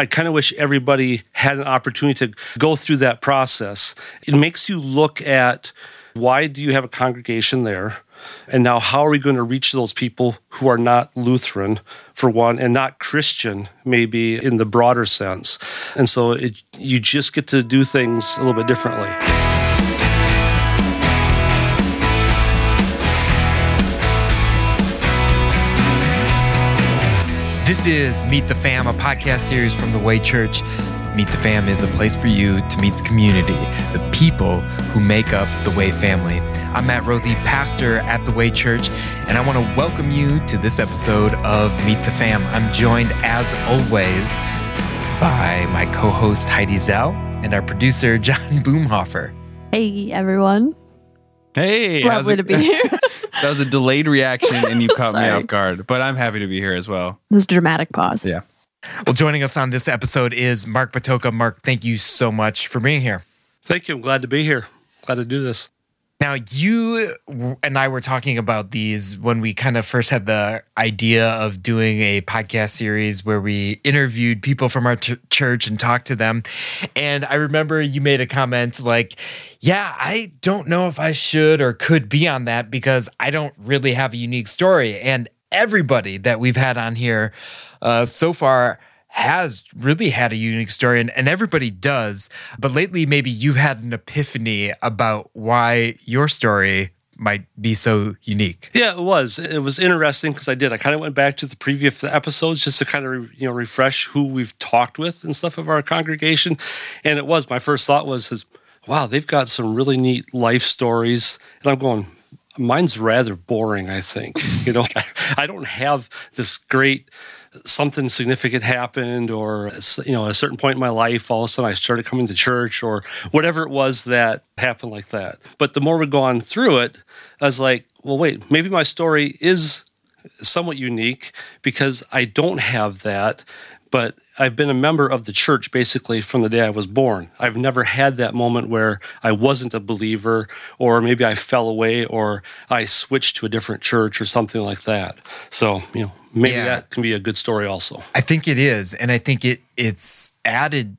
I kind of wish everybody had an opportunity to go through that process. It makes you look at, why do you have a congregation there? And now how are we going to reach those people who are not Lutheran, for one, and not Christian, maybe in the broader sense? And so you just get to do things a little bit differently. This is Meet the Fam, a podcast series from The Way Church. Meet the Fam is a place for you to meet the community, the people who make up the Way family. I'm Matt Rothy, pastor at The Way Church, and I want to welcome you to this episode of Meet the Fam. I'm joined, as always, by my co-host Heidi Zell and our producer John Boomhofer. Hey, everyone. Hey. Lovely to be here. That was a delayed reaction, and you caught me off guard. But I'm happy to be here as well. This dramatic pause. Yeah. Well, joining us on this episode is Mark Patoka. Mark, thank you so much for being here. Thank you. I'm glad to be here. Glad to do this. Now, you and I were talking about these when we kind of first had the idea of doing a podcast series where we interviewed people from our church and talked to them. And I remember you made a comment like, yeah, I don't know if I should or could be on that because I don't really have a unique story. And everybody that we've had on here so far has really had a unique story, and everybody does. But lately, maybe you've had an epiphany about why your story might be so unique. Yeah, it was. It was interesting because I kind of went back to the previous episodes just to kind of refresh who we've talked with and stuff of our congregation. And it was, my first thought was, wow, they've got some really neat life stories. And I'm going, mine's rather boring, I think. I don't have this great something significant happened, or a certain point in my life, all of a sudden I started coming to church, or whatever it was that happened like that. But the more we've gone through it, I was like, well, wait, maybe my story is somewhat unique because I don't have that, but I've been a member of the church basically from the day I was born. I've never had that moment where I wasn't a believer, or maybe I fell away, or I switched to a different church or something like that. So, maybe that can be a good story also. I think it is. And I think it's added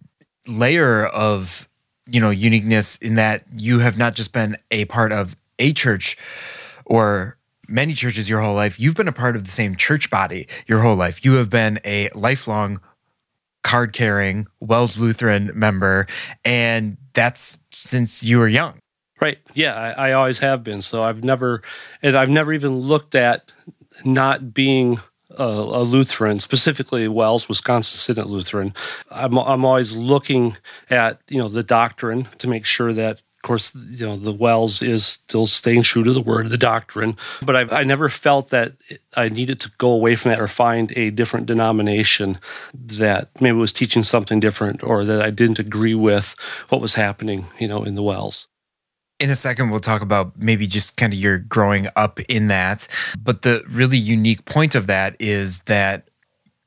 layer of, uniqueness in that you have not just been a part of a church or many churches your whole life. You've been a part of the same church body your whole life. You have been a lifelong card-carrying Wells Lutheran member, and that's since you were young. Right. Yeah, I always have been. So I've never even looked at not being a Lutheran, specifically Wells, Wisconsin Synod Lutheran. I'm always looking at the doctrine to make sure that, of course, the Wells is still staying true to the word, the doctrine. But I never felt that I needed to go away from that or find a different denomination that maybe was teaching something different, or that I didn't agree with what was happening, in the Wells. In a second, we'll talk about maybe just kind of your growing up in that. But the really unique point of that is that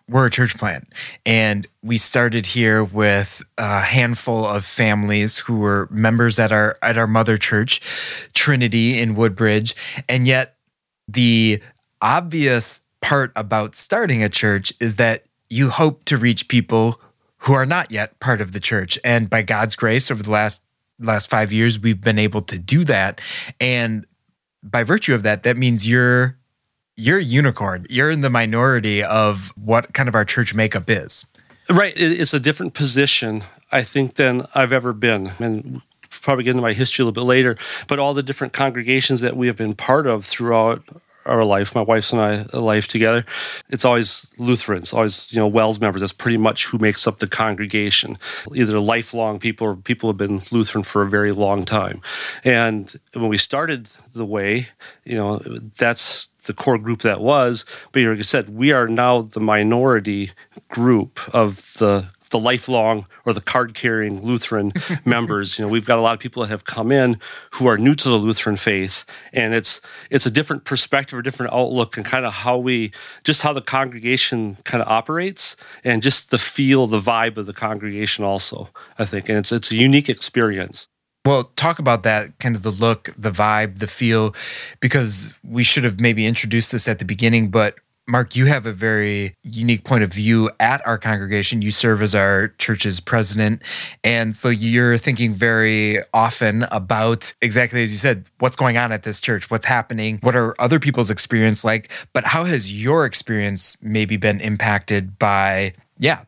we're a church plant, and we started here with a handful of families who were members at our mother church, Trinity in Woodbridge. And yet the obvious part about starting a church is that you hope to reach people who are not yet part of the church. And by God's grace, over the last 5 years, we've been able to do that. And by virtue of that means you're a unicorn. You're in the minority of what kind of our church makeup is. Right. It's a different position, I think, than I've ever been. And we'll probably get into my history a little bit later, but all the different congregations that we have been part of throughout our life, my wife's and I life together, it's always Lutherans, always Wells members. That's pretty much who makes up the congregation. Either lifelong people or people who have been Lutheran for a very long time. And when we started the Way, that's the core group that was. But like I said, we are now the minority group of the lifelong or the card-carrying Lutheran members. We've got a lot of people that have come in who are new to the Lutheran faith, and it's a different perspective, a different outlook, and kind of how the congregation kind of operates, and just the feel, the vibe of the congregation also, I think. And it's a unique experience. Well, talk about that, kind of the look, the vibe, the feel, because we should have maybe introduced this at the beginning, but Mark, you have a very unique point of view at our congregation. You serve as our church's president. And so you're thinking very often about, exactly as you said, what's going on at this church, what's happening, what are other people's experience like, but how has your experience maybe been impacted by,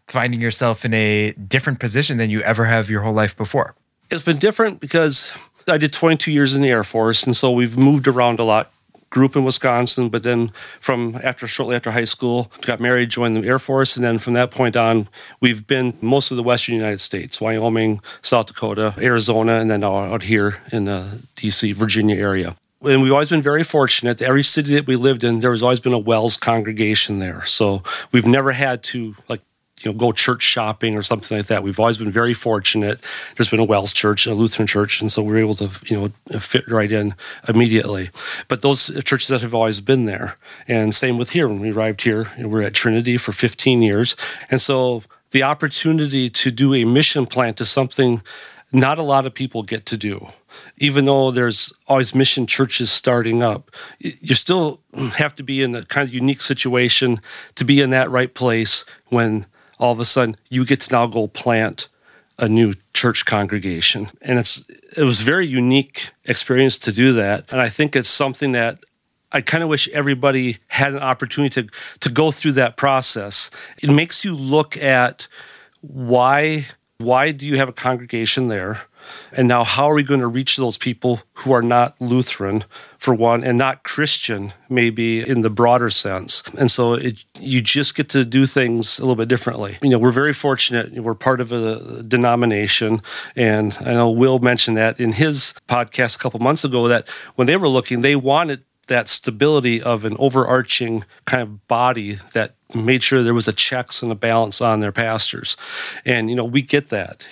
finding yourself in a different position than you ever have your whole life before? It's been different because I did 22 years in the Air Force, and so we've moved around a lot. Grew up in Wisconsin, but then shortly after high school, got married, joined the Air Force, and then from that point on, we've been most of the western United States, Wyoming, South Dakota, Arizona, and then now out here in the D.C., Virginia area. And we've always been very fortunate. Every city that we lived in, there was always been a Wells congregation there. So we've never had to, go church shopping or something like that. We've always been very fortunate. There's been a Wells church, a Lutheran church, and so we're able to, fit right in immediately. But those churches that have always been there, and same with here. When we arrived here, we're at Trinity for 15 years, and so the opportunity to do a mission plant is something not a lot of people get to do. Even though there's always mission churches starting up, you still have to be in a kind of unique situation to be in that right place when all of a sudden, you get to now go plant a new church congregation. And it was a very unique experience to do that. And I think it's something that I kind of wish everybody had an opportunity to go through that process. It makes you look at why do you have a congregation there? And now how are we going to reach those people who are not Lutheran, for one, and not Christian, maybe in the broader sense? And so you just get to do things a little bit differently. We're very fortunate. We're part of a denomination, and I know Will mentioned that in his podcast a couple months ago, that when they were looking, they wanted that stability of an overarching kind of body that made sure there was a checks and a balance on their pastors. And, we get that.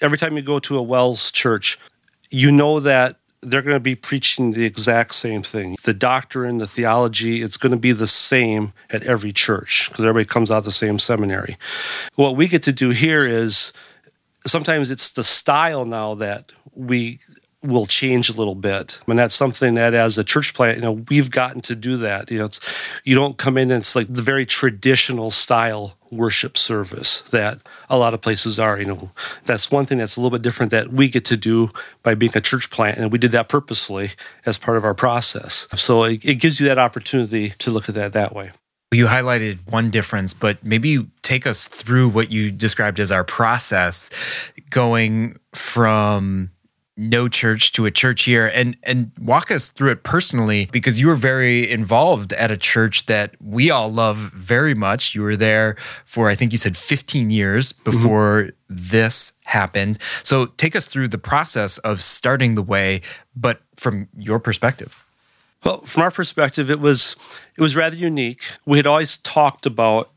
Every time you go to a Wells church, that they're going to be preaching the exact same thing. The doctrine, the theology, it's going to be the same at every church because everybody comes out of the same seminary. What we get to do here is sometimes it's the style now that we will change a little bit. And that's something that as a church plant, we've gotten to do that. You don't come in and it's like the very traditional style worship service that a lot of places are. That's one thing that's a little bit different that we get to do by being a church plant, and we did that purposely as part of our process. So it gives you that opportunity to look at that way. You highlighted one difference, but maybe take us through what you described as our process going from no church to a church here, and walk us through it personally, because you were very involved at a church that we all love very much. You were there for, I think you said 15 years before this happened. So take us through the process of starting the way, but from your perspective. Well, from our perspective, it was rather unique. We had always talked about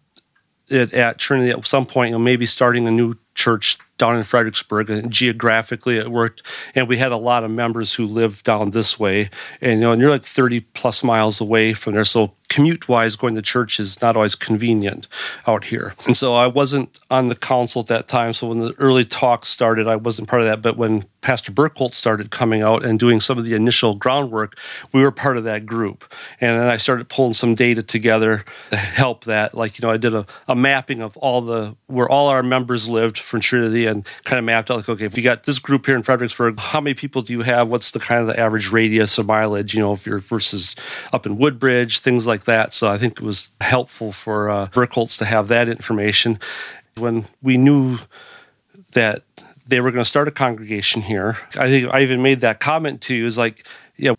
it at Trinity at some point, maybe starting a new church down in Fredericksburg, and geographically it worked, and we had a lot of members who lived down this way, and you're like 30 plus miles away from there, so commute-wise, going to church is not always convenient out here. And so I wasn't on the council at that time, so when the early talks started, I wasn't part of that, but when Pastor Burkholz started coming out and doing some of the initial groundwork, we were part of that group. And then I started pulling some data together to help that. I did a mapping of where all our members lived from Trinity, and kind of mapped out, if you got this group here in Fredericksburg, how many people do you have? What's the kind of the average radius or mileage, if you're versus up in Woodbridge, things like that. So I think it was helpful for Burkholz to have that information. When we knew that they were going to start a congregation here, I think I even made that comment to you, is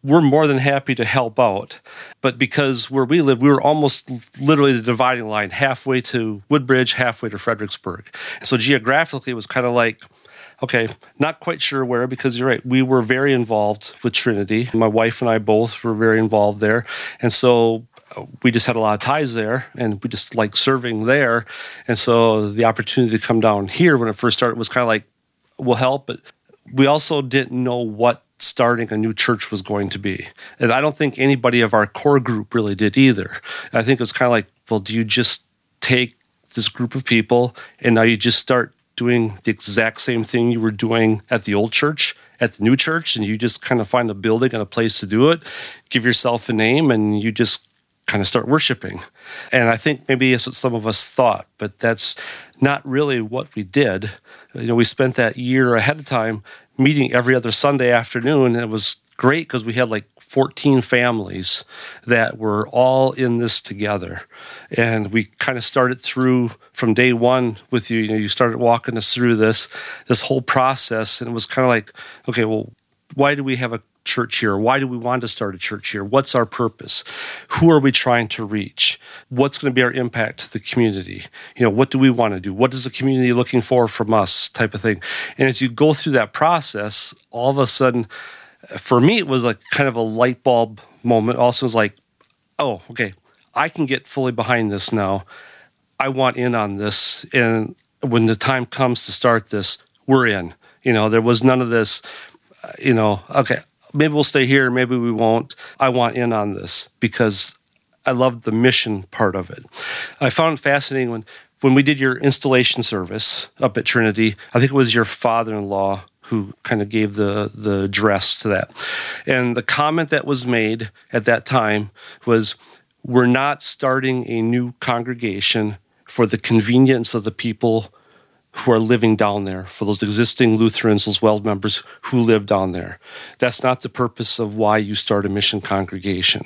we're more than happy to help out. But because where we live, we were almost literally the dividing line, halfway to Woodbridge, halfway to Fredericksburg. And so geographically, it was kind of not quite sure where, because you're right, we were very involved with Trinity. My wife and I both were very involved there. And so we just had a lot of ties there, and we just like serving there. And so the opportunity to come down here when it first started was kind of we'll help, but we also didn't know what starting a new church was going to be. And I don't think anybody of our core group really did either. I think it was kind of do you just take this group of people and now you just start doing the exact same thing you were doing at the old church, at the new church, and you just kind of find a building and a place to do it, give yourself a name, and you just kind of start worshiping. And I think maybe it's what some of us thought, but that's not really what we did. You know, we spent that year ahead of time meeting every other Sunday afternoon, and it was great because we had like 14 families that were all in this together. And we kind of started through from day one with you. You know, you started walking us through this whole process, and it was kind of like, okay, well, why do we have a church here? Why do we want to start a church here? What's our purpose? Who are we trying to reach? What's going to be our impact to the community? You know, what do we want to do? What is the community looking for from us, type of thing? And as you go through that process, all of a sudden, for me, it was like kind of a light bulb moment. Also, it was like, oh, okay, I can get fully behind this now. I want in on this. And when the time comes to start this, we're in. You know, there was none of this, you know, okay, maybe we'll stay here, maybe we won't. I want in on this because I loved the mission part of it. I found it fascinating when we did your installation service up at Trinity, I think it was your father-in-law who kind of gave the address to that. And the comment that was made at that time was, we're not starting a new congregation for the convenience of the people who are living down there, for those existing Lutherans, those WELS members who live down there. That's not the purpose of why you start a mission congregation.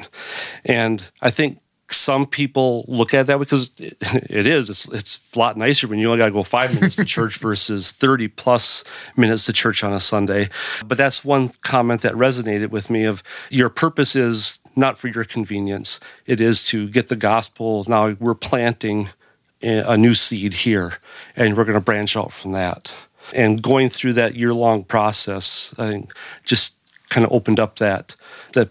And I think some people look at that because it is. It's a lot nicer when you only got to go 5 minutes to church versus 30-plus minutes to church on a Sunday. But that's one comment that resonated with me of your purpose is not for your convenience. It is to get the gospel. Now we're planting a new seed here, and we're going to branch out from that. And going through that year-long process, I think, just kind of opened up that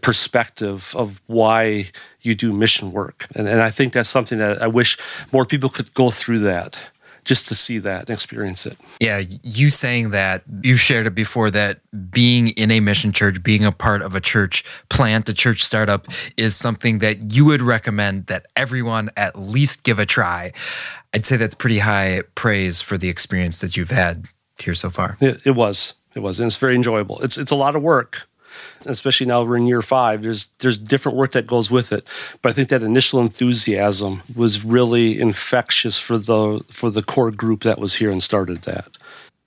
perspective of why you do mission work. And I think that's something that I wish more people could go through that, just to see that and experience it. Yeah, you saying that, you shared it before, that being in a mission church, being a part of a church plant, a church startup, is something that you would recommend that everyone at least give a try. I'd say that's pretty high praise for the experience that you've had here so far. It was, and it's very enjoyable. It's a lot of work, especially now we're in year 5. There's different work that goes with it, but I think that initial enthusiasm was really infectious for the core group that was here and started that.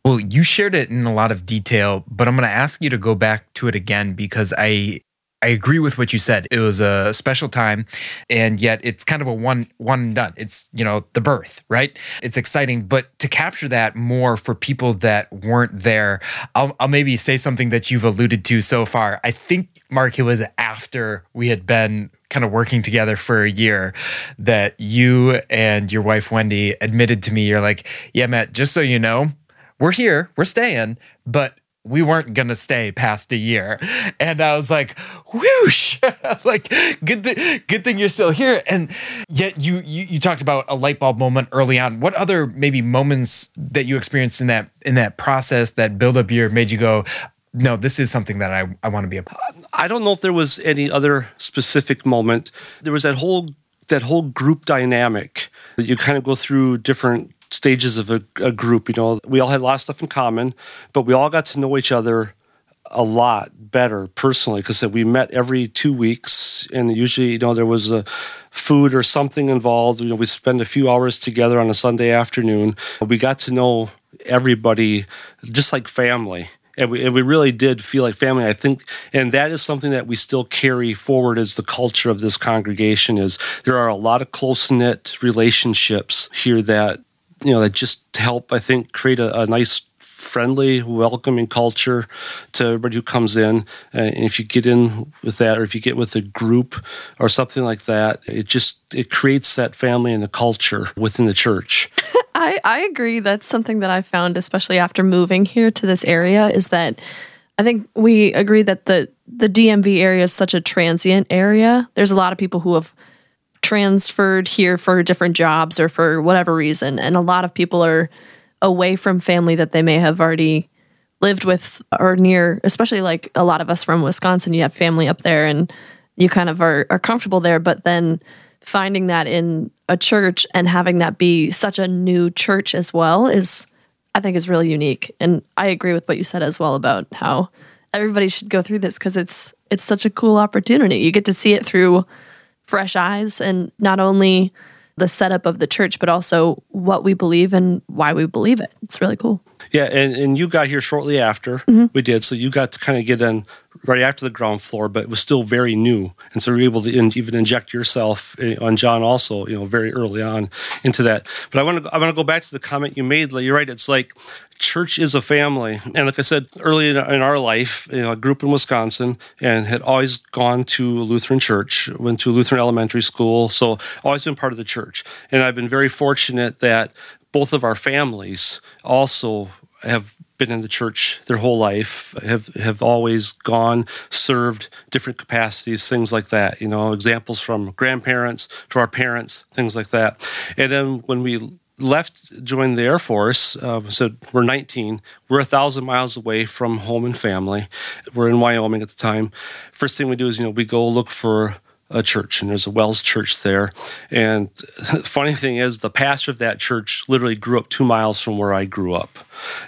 Well, you shared it in a lot of detail, but I'm going to ask you to go back to it again because I agree with what you said. It was a special time, and yet it's kind of a one and done. It's, you know, the birth, right? It's exciting, but to capture that more for people that weren't there, I'll maybe say something that you've alluded to so far. I think, Mark, it was after we had been kind of working together for a year that you and your wife, Wendy, admitted to me, you're like, yeah, Matt, just so you know, we're here, we're staying, but we weren't going to stay past a year. And I was like, whoosh, like good thing you're still here. And yet you talked about a light bulb moment early on. What other maybe moments that you experienced in that process, that build up year, made you go, no, this is something that I want to be a part of? I don't know if there was any other specific moment. There was that whole group dynamic. You kind of go through different stages of a group. You know, we all had a lot of stuff in common, but we all got to know each other a lot better personally because we met every 2 weeks, and usually, you know, there was a food or something involved. You know, we spend a few hours together on a Sunday afternoon. We got to know everybody just like family. And we really did feel like family, I think. And that is something that we still carry forward as the culture of this congregation is there are a lot of close-knit relationships here that, you know, that just help, I think, create a nice, friendly, welcoming culture to everybody who comes in. And if you get in with that, or if you get with a group or something like that, it creates that family and the culture within the church. I agree. That's something that I found, especially after moving here to this area, is that I think we agree that the DMV area is such a transient area. There's a lot of people who have transferred here for different jobs or for whatever reason. And a lot of people are away from family that they may have already lived with or near, especially like a lot of us from Wisconsin, you have family up there and you kind of are comfortable there. But then finding that in a church and having that be such a new church as well is, I think, is really unique. And I agree with what you said as well about how everybody should go through this because it's such a cool opportunity. You get to see it through fresh eyes, and not only the setup of the church, but also what we believe and why we believe it. It's really cool. Yeah, and you got here shortly after we did, so you got to kind of get in right after the ground floor, but it was still very new. And so you were able to even inject yourself on John also, very early on into that. But I want to go back to the comment you made. You're right, it's like church is a family. And like I said, early in our life, I grew up in Wisconsin and had always gone to a Lutheran church, went to a Lutheran elementary school, so always been part of the church. And I've been very fortunate that both of our families also have been in the church their whole life, have always gone, served different capacities, things like that. Examples from grandparents to our parents, things like that. And then when we left, joined the Air Force, said we're 19, we're 1,000 miles away from home and family. We're in Wyoming at the time. First thing we do is, we go look for a church, and there's a Wells church there. And the funny thing is, the pastor of that church literally grew up 2 miles from where I grew up.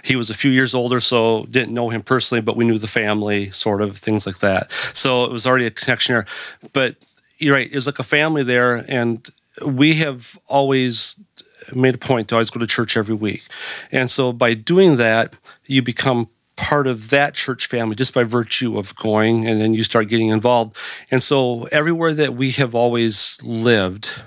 He was a few years older, so didn't know him personally, but we knew the family, sort of, things like that. So it was already a connection there. But you're right, it was like a family there, and we have always made a point to always go to church every week. And so by doing that, you become part of that church family just by virtue of going, and then you start getting involved. And so everywhere that we have always lived,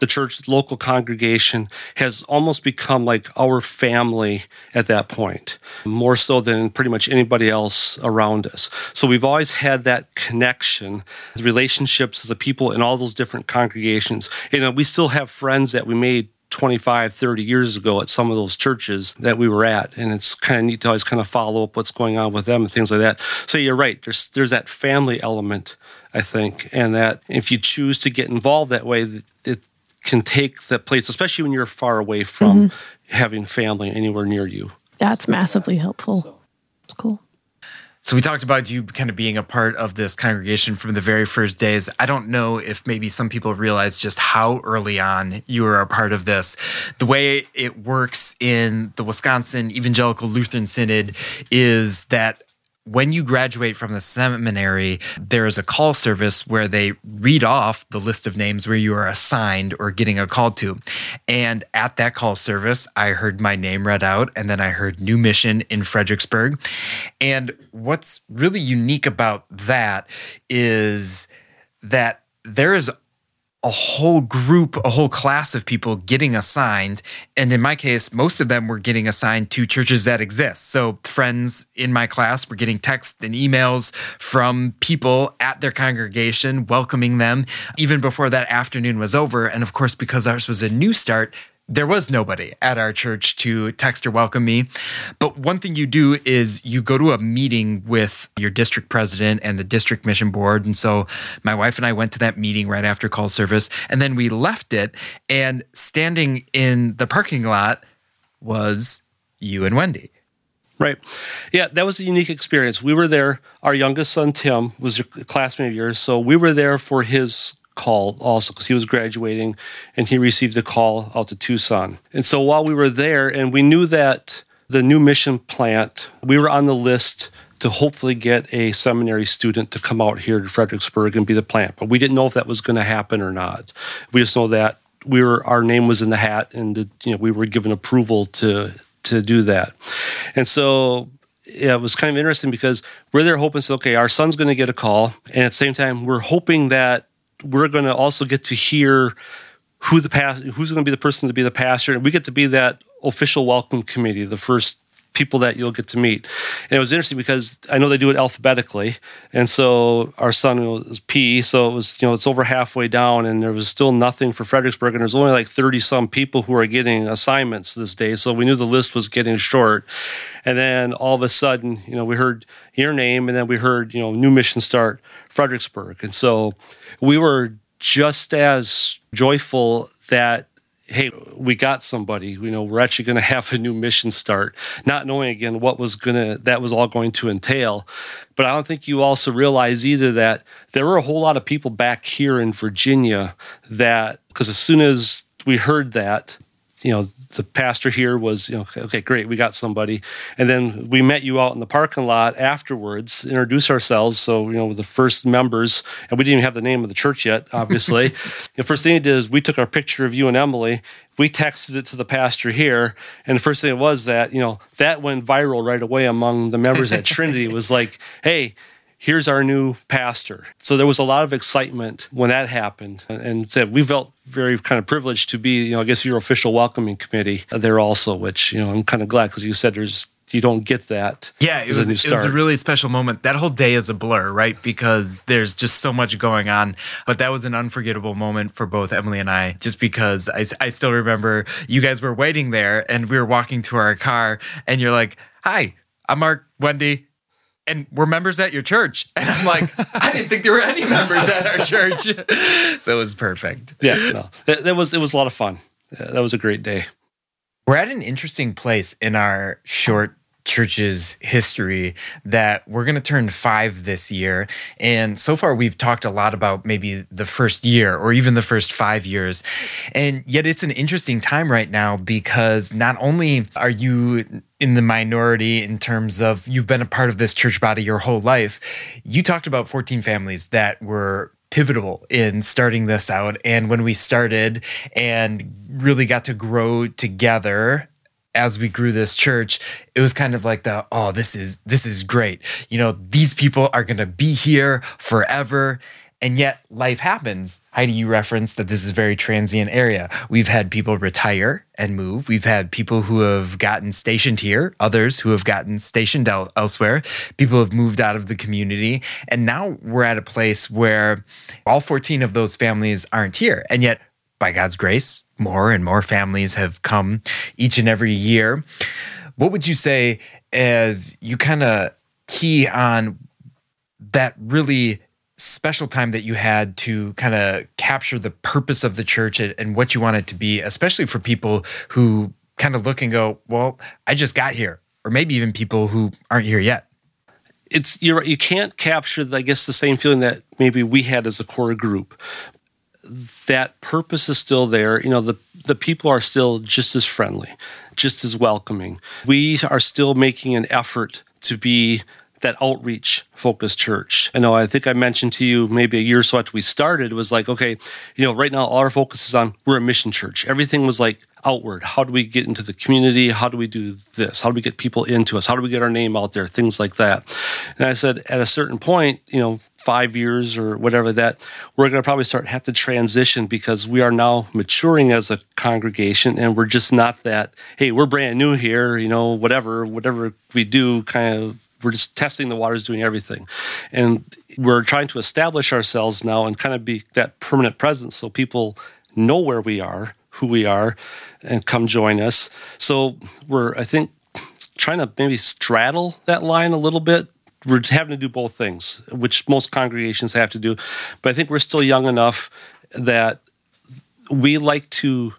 the church, local congregation has almost become like our family at that point, more so than pretty much anybody else around us. So we've always had that connection, the relationships, the people in all those different congregations. We still have friends that we made 25, 30 years ago at some of those churches that we were at. And it's kind of neat to always kind of follow up what's going on with them and things like that. So you're right, there's that family element, I think, and that if you choose to get involved that way, it can take that place, especially when you're far away from having family anywhere near you. That's massively helpful. It's cool. So we talked about you kind of being a part of this congregation from the very first days. I don't know if maybe some people realize just how early on you were a part of this. The way it works in the Wisconsin Evangelical Lutheran Synod is that when you graduate from the seminary, there is a call service where they read off the list of names where you are assigned or getting a call to. And at that call service, I heard my name read out, and then I heard New Mission in Fredericksburg. And what's really unique about that is that there is a whole group, a whole class of people getting assigned. And in my case, most of them were getting assigned to churches that exist. So friends in my class were getting texts and emails from people at their congregation, welcoming them, even before that afternoon was over. And of course, because ours was a new start, there was nobody at our church to text or welcome me. But one thing you do is you go to a meeting with your district president and the district mission board. And so my wife and I went to that meeting right after call service. And then we left it. And standing in the parking lot was you and Wendy. Right. Yeah, that was a unique experience. We were there. Our youngest son, Tim, was a classmate of yours. So we were there for his call also, because he was graduating and he received a call out to Tucson. And so while we were there, and we knew that the New Mission plant, we were on the list to hopefully get a seminary student to come out here to Fredericksburg and be the plant. But we didn't know if that was going to happen or not. We just know that our name was in the hat, and we were given approval to do that. And so it was kind of interesting because we're there hoping, so, okay, our son's going to get a call. And at the same time, we're hoping that we're going to also get to hear who's going to be the person to be the pastor, and we get to be that official welcome committee, the first people that you'll get to meet. And it was interesting because I know they do it alphabetically, and so our son was P, so it was it's over halfway down, and there was still nothing for Fredericksburg, and there's only like 30 some people who are getting assignments this day, so we knew the list was getting short. And then all of a sudden, we heard your name, and then we heard New Mission start Fredericksburg, and so we were just as joyful that, hey, we got somebody, we're actually going to have a new mission start, not knowing again what that was all going to entail. But I don't think you also realize either that there were a whole lot of people back here in Virginia that, because as soon as we heard that, you know, the pastor here was, you know, okay, great, we got somebody. And then we met you out in the parking lot afterwards, introduce ourselves. So, you know, the first members, and we didn't even have the name of the church yet, obviously. The first thing we did is we took our picture of you and Emily. We texted it to the pastor here, and the first thing it was that, you know, that went viral right away among the members at Trinity. It was like, hey, here's our new pastor. So there was a lot of excitement when that happened. And we felt very kind of privileged to be, you know, I guess your official welcoming committee there also, which, you know, I'm kind of glad because you said you don't get that. Yeah, it was a really special moment. That whole day is a blur, right? Because there's just so much going on. But that was an unforgettable moment for both Emily and I, just because I still remember you guys were waiting there and we were walking to our car and you're like, hi, I'm Mark, Wendy, and we're members at your church. And I'm like, I didn't think there were any members at our church. So it was perfect. Yeah, no, it was a lot of fun. That was a great day. We're at an interesting place in our short church's history that we're going to turn 5 this year. And so far, we've talked a lot about maybe the first year or even the first 5 years. And yet it's an interesting time right now because not only are you in the minority in terms of you've been a part of this church body your whole life, you talked about 14 families that were pivotal in starting this out. And when we started and really got to grow together as we grew this church, it was kind of like this is great. You know, these people are going to be here forever. And yet life happens. Heidi, you referenced that this is a very transient area. We've had people retire and move. We've had people who have gotten stationed here, others who have gotten stationed elsewhere. People have moved out of the community. And now we're at a place where all 14 of those families aren't here. And yet, by God's grace, more and more families have come each and every year. What would you say as you kind of key on that really special time that you had to kind of capture the purpose of the church and what you want it to be, especially for people who kind of look and go, well, I just got here, or maybe even people who aren't here yet? You can't capture, I guess, the same feeling that maybe we had as a core group. That purpose is still there. You know, the people are still just as friendly, just as welcoming. We are still making an effort to be that outreach-focused church. I know, I think I mentioned to you maybe a year or so after we started, was like, okay, you know, right now all our focus is on, we're a mission church. Everything was like outward. How do we get into the community? How do we do this? How do we get people into us? How do we get our name out there? Things like that. And I said, at a certain point, you know, 5 years or whatever that, we're going to probably have to transition because we are now maturing as a congregation and we're just not that, hey, we're brand new here, you know, whatever we do kind of, we're just testing the waters, doing everything. And we're trying to establish ourselves now and kind of be that permanent presence so people know where we are, who we are, and come join us. So we're, I think, trying to maybe straddle that line a little bit. We're having to do both things, which most congregations have to do. But I think we're still young enough that we like to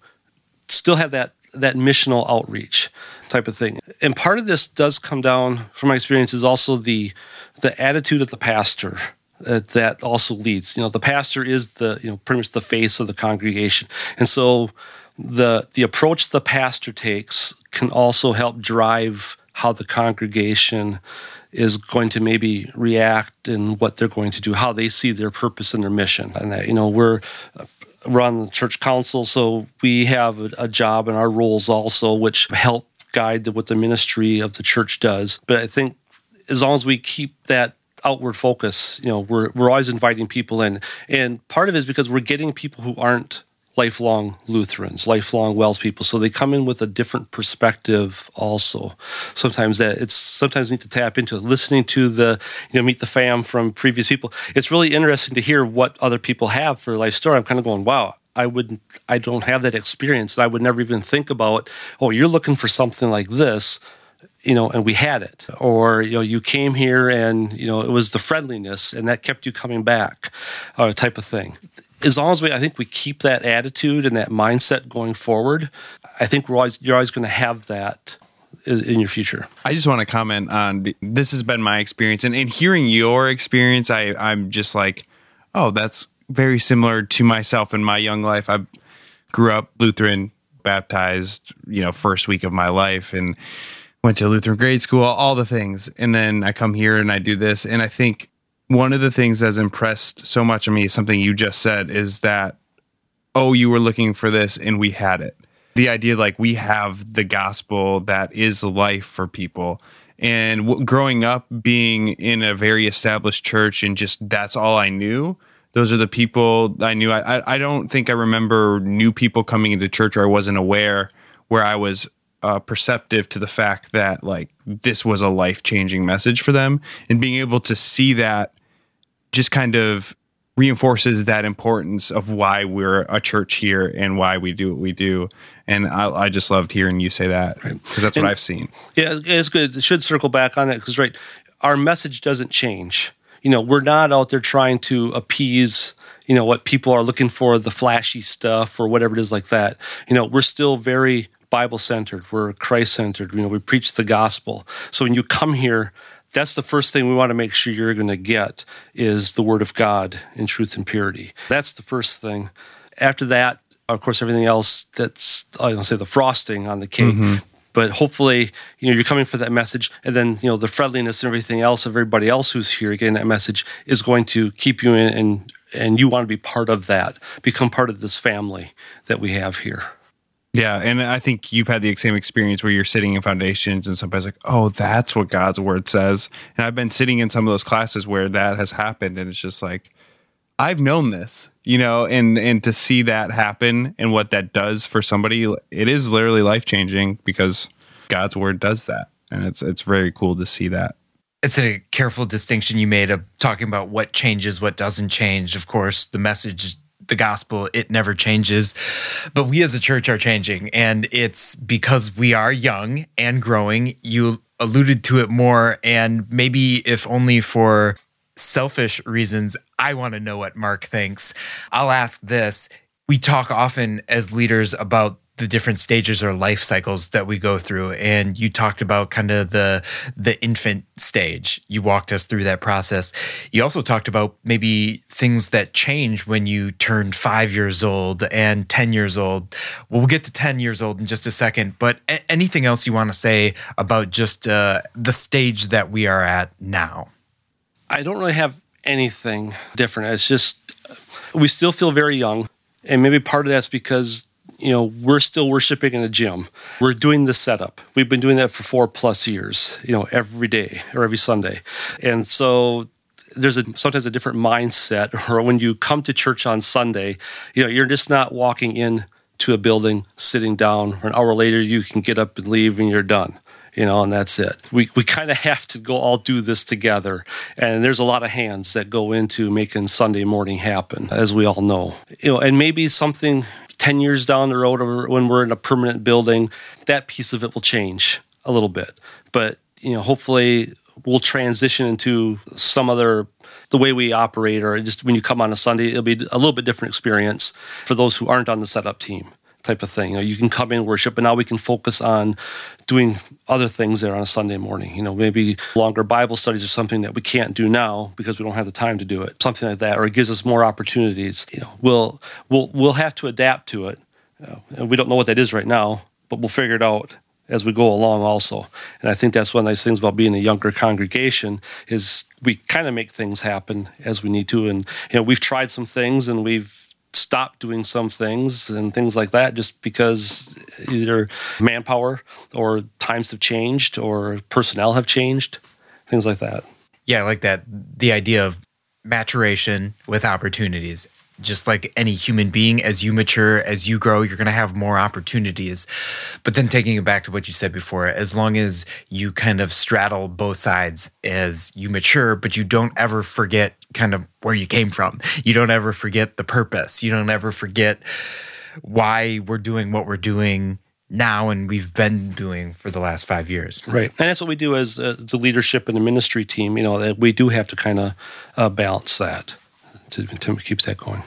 still have that missional outreach type of thing. And part of this does come down, from my experience, is also the attitude of the pastor that also leads. You know, the pastor is the, you know, pretty much the face of the congregation. And so the approach the pastor takes can also help drive how the congregation is going to maybe react and what they're going to do, how they see their purpose and their mission. And that, you know, we're on the church council, so we have a job and our roles also, which help guide what the ministry of the church does. But I think as long as we keep that outward focus, you know, we're always inviting people in. And part of it is because we're getting people who aren't lifelong Lutherans, lifelong Wells people, so they come in with a different perspective also. Sometimes need to tap into listening to the, you know, meet the fam from previous people. It's really interesting to hear what other people have for life story. I'm kind of going, wow, I don't have that experience, and I would never even think about, oh, you're looking for something like this, you know, and we had it. Or, you know, you came here and, you know, it was the friendliness and that kept you coming back, type of thing. As long as I think we keep that attitude and that mindset going forward, I think you're always going to have that in your future. I just want to comment on, this has been my experience. And in hearing your experience, I'm just like, oh, that's very similar to myself in my young life. I grew up Lutheran, baptized, you know, first week of my life and went to Lutheran grade school, all the things. And then I come here and I do this. And I think one of the things that's impressed so much on me, something you just said, is that, oh, you were looking for this and we had it. The idea, like, we have the gospel that is life for people. And growing up being in a very established church and just that's all I knew. Those are the people I knew. I don't think I remember new people coming into church, or I wasn't aware, where I was perceptive to the fact that, like, this was a life-changing message for them. And being able to see that just kind of reinforces that importance of why we're a church here and why we do what we do. And I just loved hearing you say that, because that's what I've seen. Yeah, it's good. It should circle back on that, because, right, our message doesn't change. You know, we're not out there trying to appease, you know, what people are looking for, the flashy stuff or whatever it is like that. You know, we're still very Bible-centered. We're Christ-centered. You know, we preach the gospel. So when you come here, that's the first thing we want to make sure you're going to get is the Word of God in truth and purity. That's the first thing. After that, of course, everything else, that's, I don't say the frosting on the cake, but hopefully, you know, you're coming for that message, and then, you know, the friendliness and everything else of everybody else who's here getting that message is going to keep you in, and you want to be part of that, become part of this family that we have here. Yeah, and I think you've had the same experience where you're sitting in foundations and somebody's like, oh, that's what God's word says. And I've been sitting in some of those classes where that has happened, and it's just like, I've known this, you know, and to see that happen and what that does for somebody, it is literally life-changing, because God's word does that. And it's very cool to see that. It's a careful distinction you made of talking about what changes, what doesn't change. Of course, the message, the gospel, it never changes. But we as a church are changing, and it's because we are young and growing. You alluded to it more, and maybe if only for selfish reasons, I want to know what Mark thinks. I'll ask this. We talk often as leaders about the different stages or life cycles that we go through. And you talked about kind of the infant stage. You walked us through that process. You also talked about maybe things that change when you turned 5 years old and 10 years old. Well, we'll get to 10 years old in just a second, but anything else you want to say about just the stage that we are at now? I don't really have anything different. It's just, we still feel very young. And maybe part of that's because, you know, we're still worshiping in a gym. We're doing the setup. We've been doing that for 4+ years, you know, every day or every Sunday. And so there's sometimes a different mindset, or when you come to church on Sunday, you know, you're just not walking in to a building, sitting down, or an hour later you can get up and leave and you're done. You know, and that's it. We kind of have to go all do this together. And there's a lot of hands that go into making Sunday morning happen, as we all know. You know, and maybe something 10 years down the road, or when we're in a permanent building, that piece of it will change a little bit. But, you know, hopefully we'll transition into some other, the way we operate, or just when you come on a Sunday, it'll be a little bit different experience for those who aren't on the setup team, type of thing. You know, you can come in, worship, but now we can focus on doing other things there on a Sunday morning. You know, maybe longer Bible studies or something that we can't do now because we don't have the time to do it. Something like that, or it gives us more opportunities. You know, we'll have to adapt to it. And we don't know what that is right now, but we'll figure it out as we go along also. And I think that's one of the nice things about being a younger congregation is we kind of make things happen as we need to. And, you know, we've tried some things and we've stop doing some things and things like that just because either manpower or times have changed or personnel have changed, things like that. Yeah, I like that. The idea of maturation with opportunities. Just like any human being, as you mature, as you grow, you're going to have more opportunities. But then taking it back to what you said before, as long as you kind of straddle both sides as you mature, but you don't ever forget kind of where you came from. You don't ever forget the purpose. You don't ever forget why we're doing what we're doing now and we've been doing for the last 5 years. Right. And that's what we do as the leadership and the ministry team. You know, that we do have to kind of balance that. To keep that going.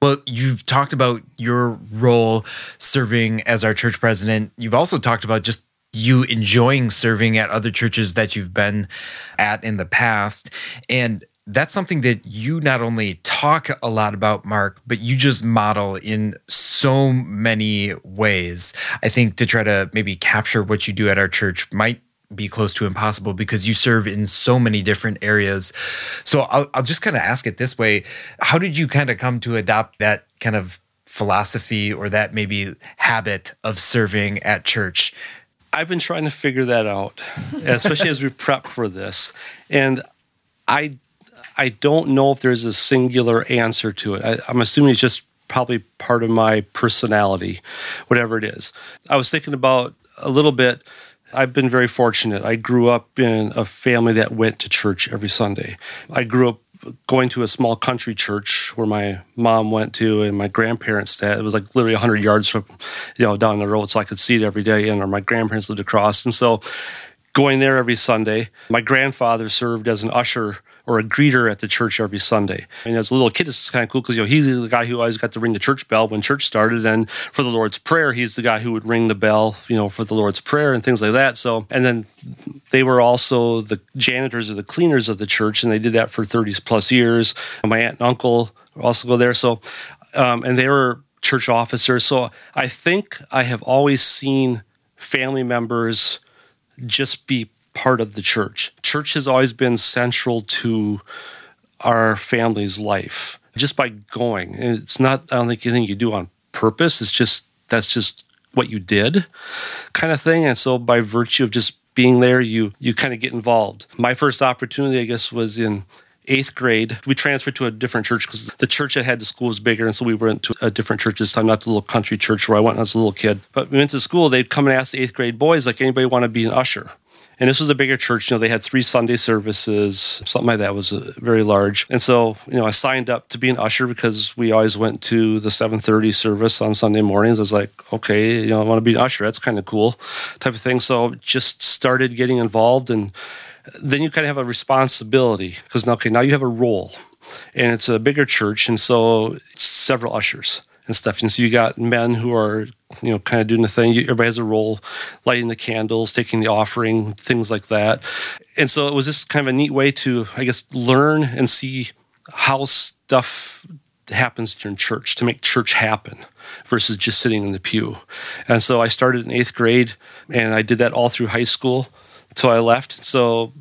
Well, you've talked about your role serving as our church president. You've also talked about just you enjoying serving at other churches that you've been at in the past. And that's something that you not only talk a lot about, Mark, but you just model in so many ways. I think to try to maybe capture what you do at our church might be close to impossible because you serve in so many different areas. So I'll just kind of ask it this way. How did you kind of come to adopt that kind of philosophy or that maybe habit of serving at church? I've been trying to figure that out, especially as we prep for this. And I don't know if there's a singular answer to it. I'm assuming it's just probably part of my personality, whatever it is. I was thinking about a little bit, I've been very fortunate. I grew up in a family that went to church every Sunday. I grew up going to a small country church where my mom went to and my grandparents that it was like literally 100 yards from, down the road, so I could see it every day. And my grandparents lived across. And so going there every Sunday, my grandfather served as an usher or a greeter at the church every Sunday. And as a little kid, it's kind of cool because he's the guy who always got to ring the church bell when church started. And for the Lord's Prayer, he's the guy who would ring the bell, for the Lord's Prayer and things like that. So, and then they were also the janitors or the cleaners of the church, and they did that for 30 plus years. And my aunt and uncle also go there. So, and they were church officers. So I think I have always seen family members just be part of the church. Church has always been central to our family's life just by going. And it's not, I don't think anything you do on purpose. It's just, that's just what you did kind of thing. And so by virtue of just being there, you kind of get involved. My first opportunity, I guess, was in 8th grade. We transferred to a different church because the church that had the school was bigger, and so we went to a different church this time, not the little country church where I went as a little kid. But we went to school, they'd come and ask the 8th grade boys, like, anybody want to be an usher? And this was a bigger church. They had 3 Sunday services, something like that. It was very large. And so, I signed up to be an usher because we always went to the 7:30 service on Sunday mornings. I was like, okay, I want to be an usher. That's kind of cool type of thing. So just started getting involved. And then you kind of have a responsibility because, now you have a role. And it's a bigger church. And so it's several ushers and stuff. And so you got men who are kind of doing the thing. Everybody has a role, lighting the candles, taking the offering, things like that. And so it was just kind of a neat way to, I guess, learn and see how stuff happens during church, to make church happen versus just sitting in the pew. And so I started in 8th grade, and I did that all through high school until I left. So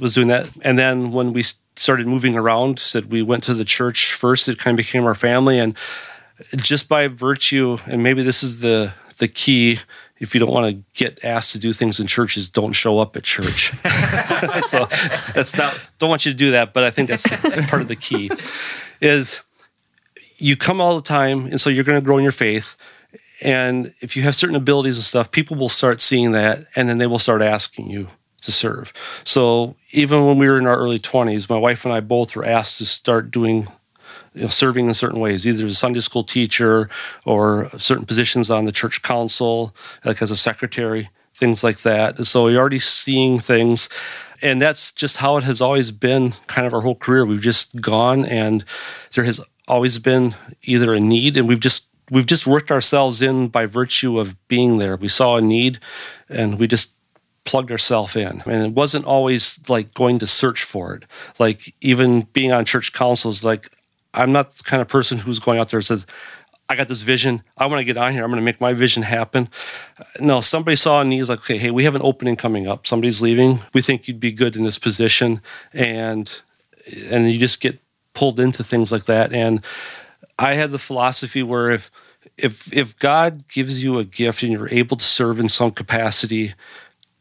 was doing that. And then when we started moving around, said we went to the church first, it kind of became our family. And just by virtue, and maybe this is the key, if you don't want to get asked to do things in church, is don't show up at church. So that's not, don't want you to do that, but I think that's part of the key, is you come all the time, and so you're going to grow in your faith. And if you have certain abilities and stuff, people will start seeing that, and then they will start asking you to serve. So even when we were in our early 20s, my wife and I both were asked to start doing serving in certain ways, either as a Sunday school teacher or certain positions on the church council, like as a secretary, things like that. And so you're already seeing things. And that's just how it has always been kind of our whole career. We've just gone, and there has always been either a need, and we've just worked ourselves in by virtue of being there. We saw a need, and we just plugged herself in. And it wasn't always like going to search for it. Like even being on church councils, like I'm not the kind of person who's going out there and says, I got this vision. I want to get on here. I'm going to make my vision happen. No, somebody saw a need. He's like, okay, hey, we have an opening coming up. Somebody's leaving. We think you'd be good in this position. And you just get pulled into things like that. And I had the philosophy where if God gives you a gift and you're able to serve in some capacity,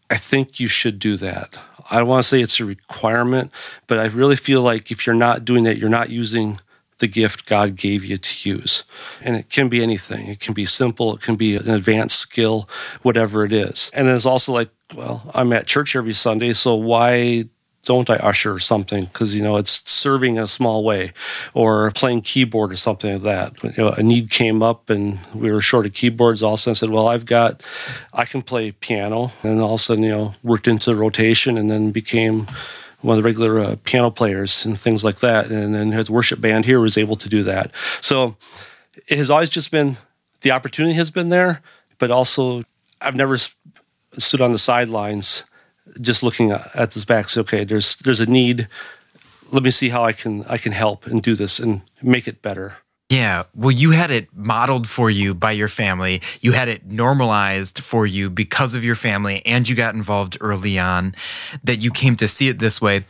I think you should do that. I don't want to say it's a requirement, but I really feel like if you're not doing that, you're not using the gift God gave you to use. And it can be anything. It can be simple. It can be an advanced skill, whatever it is. And then it's also like, well, I'm at church every Sunday, so why don't I usher or something? Because, it's serving in a small way, or playing keyboard or something like that. A need came up, and we were short of keyboards. All of a sudden I said, well, I can play piano. And all of a sudden, worked into rotation and then became one of the regular piano players and things like that. And then his worship band here was able to do that. So it has always just been, the opportunity has been there, but also I've never stood on the sidelines just looking at this back. So, okay, there's a need. let me see how I can help and do this and make it better. Yeah. Well, you had it modeled for you by your family. You had it normalized for you because of your family, and you got involved early on, that you came to see it this way.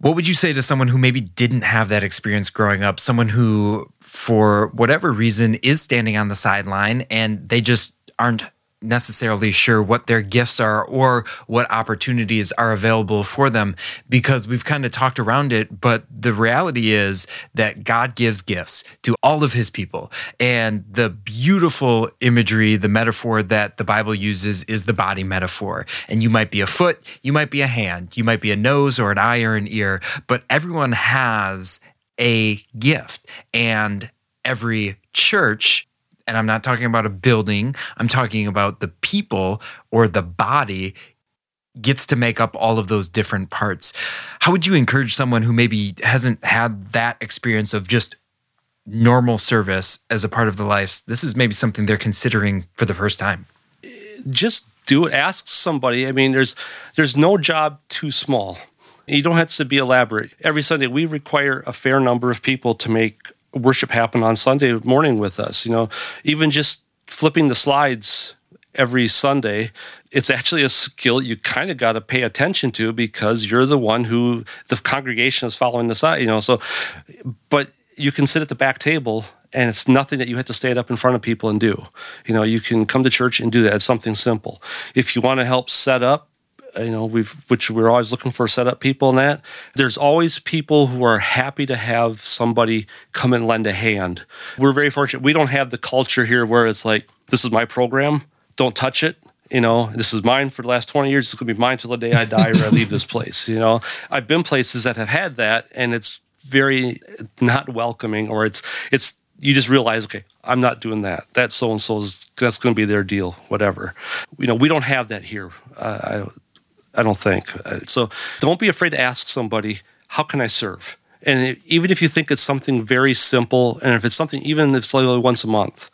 What would you say to someone who maybe didn't have that experience growing up, someone who, for whatever reason, is standing on the sideline and they just aren't necessarily sure what their gifts are or what opportunities are available for them? Because we've kind of talked around it, but the reality is that God gives gifts to all of his people. And the beautiful imagery, the metaphor that the Bible uses is the body metaphor. And you might be a foot, you might be a hand, you might be a nose or an eye or an ear, but everyone has a gift. And every church, and I'm not talking about a building, I'm talking about the people or the body, gets to make up all of those different parts. How would you encourage someone who maybe hasn't had that experience of just normal service as a part of their lives? This is maybe something they're considering for the first time. Just do it. Ask somebody. I mean, there's no job too small. You don't have to be elaborate. Every Sunday, we require a fair number of people to make worship happen on Sunday morning with us. You know, even just flipping the slides every Sunday, it's actually a skill you kind of got to pay attention to, because you're the one who the congregation is following the side, you know. So, but you can sit at the back table and it's nothing that you have to stand up in front of people and do. You know, you can come to church and do that. It's something simple. If you want to help set up, you know, we're always looking for setup people in that. There's always people who are happy to have somebody come and lend a hand. We're very fortunate. We don't have the culture here where it's like, this is my program, don't touch it. You know, this is mine for the last 20 years. It's going to be mine till the day I die or I leave this place. You know, I've been places that have had that, and it's very not welcoming, or it's you just realize, okay, I'm not doing that. That so-and-so's, that's going to be their deal, whatever. You know, we don't have that here. I don't think. So don't be afraid to ask somebody, how can I serve? And even if you think it's something very simple, and if it's something, even if it's only once a month,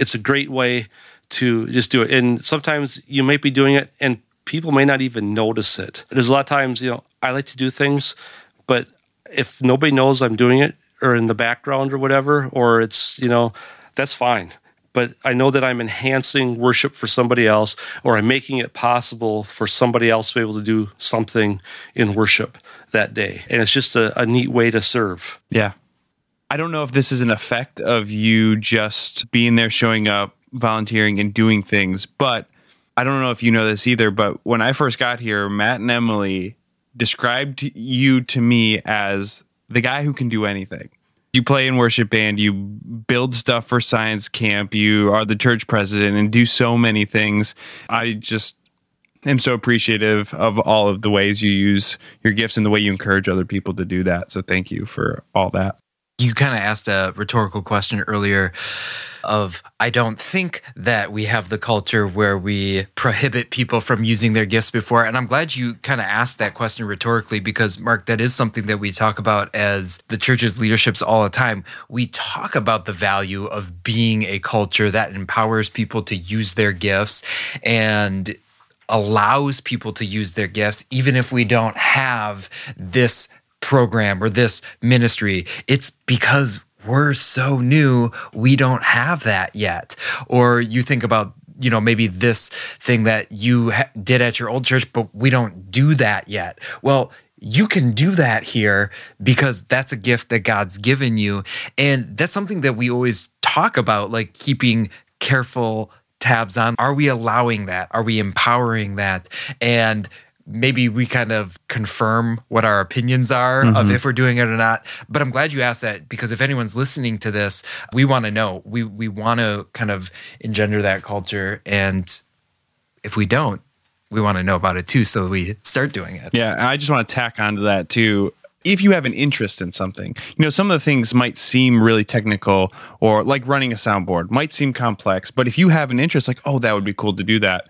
it's a great way to just do it. And sometimes you might be doing it and people may not even notice it. There's a lot of times, you know, I like to do things, but if nobody knows I'm doing it, or in the background or whatever, or it's, you know, that's fine. But I know that I'm enhancing worship for somebody else, or I'm making it possible for somebody else to be able to do something in worship that day. And it's just a neat way to serve. Yeah. I don't know if this is an effect of you just being there, showing up, volunteering, and doing things, but I don't know if you know this either, but when I first got here, Matt and Emily described you to me as the guy who can do anything. You play in worship band, you build stuff for science camp, you are the church president and do so many things. I just am so appreciative of all of the ways you use your gifts and the way you encourage other people to do that. So thank you for all that. You kind of asked a rhetorical question earlier of, I don't think that we have the culture where we prohibit people from using their gifts before. And I'm glad you kind of asked that question rhetorically, because, Mark, that is something that we talk about as the church's leaderships all the time. We talk about the value of being a culture that empowers people to use their gifts and allows people to use their gifts, even if we don't have this program or this ministry. It's because we're so new, we don't have that yet. Or you think about, you know, maybe this thing that you did at your old church, but we don't do that yet. Well, you can do that here because that's a gift that God's given you. And that's something that we always talk about, like keeping careful tabs on. Are we allowing that? Are we empowering that? And maybe we kind of confirm what our opinions are of if we're doing it or not. But I'm glad you asked that, because if anyone's listening to this, we want to know. We want to kind of engender that culture. And if we don't, we want to know about it too, so we start doing it. Yeah, I just want to tack onto that too. If you have an interest in something, you know, some of the things might seem really technical, or like running a soundboard might seem complex, but if you have an interest, like, oh, that would be cool to do that,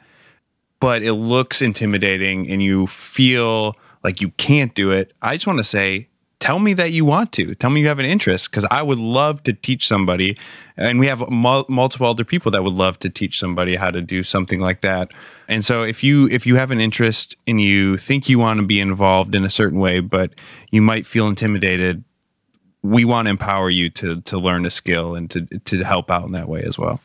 but it looks intimidating and you feel like you can't do it, I just want to say, tell me that you want to. Tell me you have an interest, because I would love to teach somebody. And we have multiple other people that would love to teach somebody how to do something like that. And so if you have an interest and you think you want to be involved in a certain way, but you might feel intimidated, we want to empower you to learn a skill and to help out in that way as well.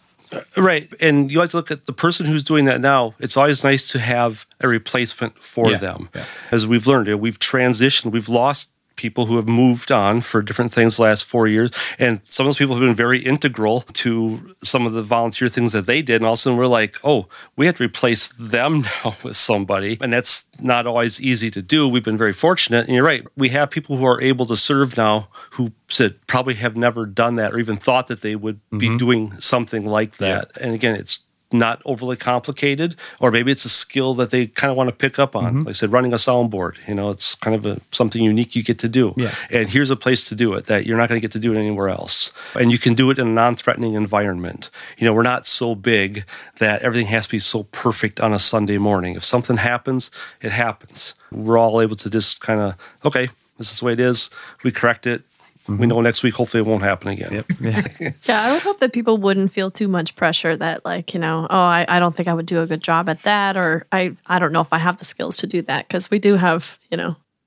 Right. And you always look at the person who's doing that now. It's always nice to have a replacement for them. Yeah. As we've learned, we've transitioned, we've lost people who have moved on for different things the last 4 years. And some of those people have been very integral to some of the volunteer things that they did. And all of a sudden we're like, oh, we have to replace them now with somebody. And that's not always easy to do. We've been very fortunate. And you're right, we have people who are able to serve now who said probably have never done that or even thought that they would be doing something like that. Yeah. And again, it's not overly complicated, or maybe it's a skill that they kind of want to pick up on. Like I said, running a soundboard, it's kind of something unique you get to do. Yeah. And here's a place to do it that you're not going to get to do it anywhere else. And you can do it in a non-threatening environment. We're not so big that everything has to be so perfect on a Sunday morning. If something happens, it happens. We're all able to just kind of, okay, this is the way it is. We correct it. We know next week, hopefully it won't happen again. Yep. Yeah, I would hope that people wouldn't feel too much pressure that I don't think I would do a good job at that, or I don't know if I have the skills to do that, because we do have,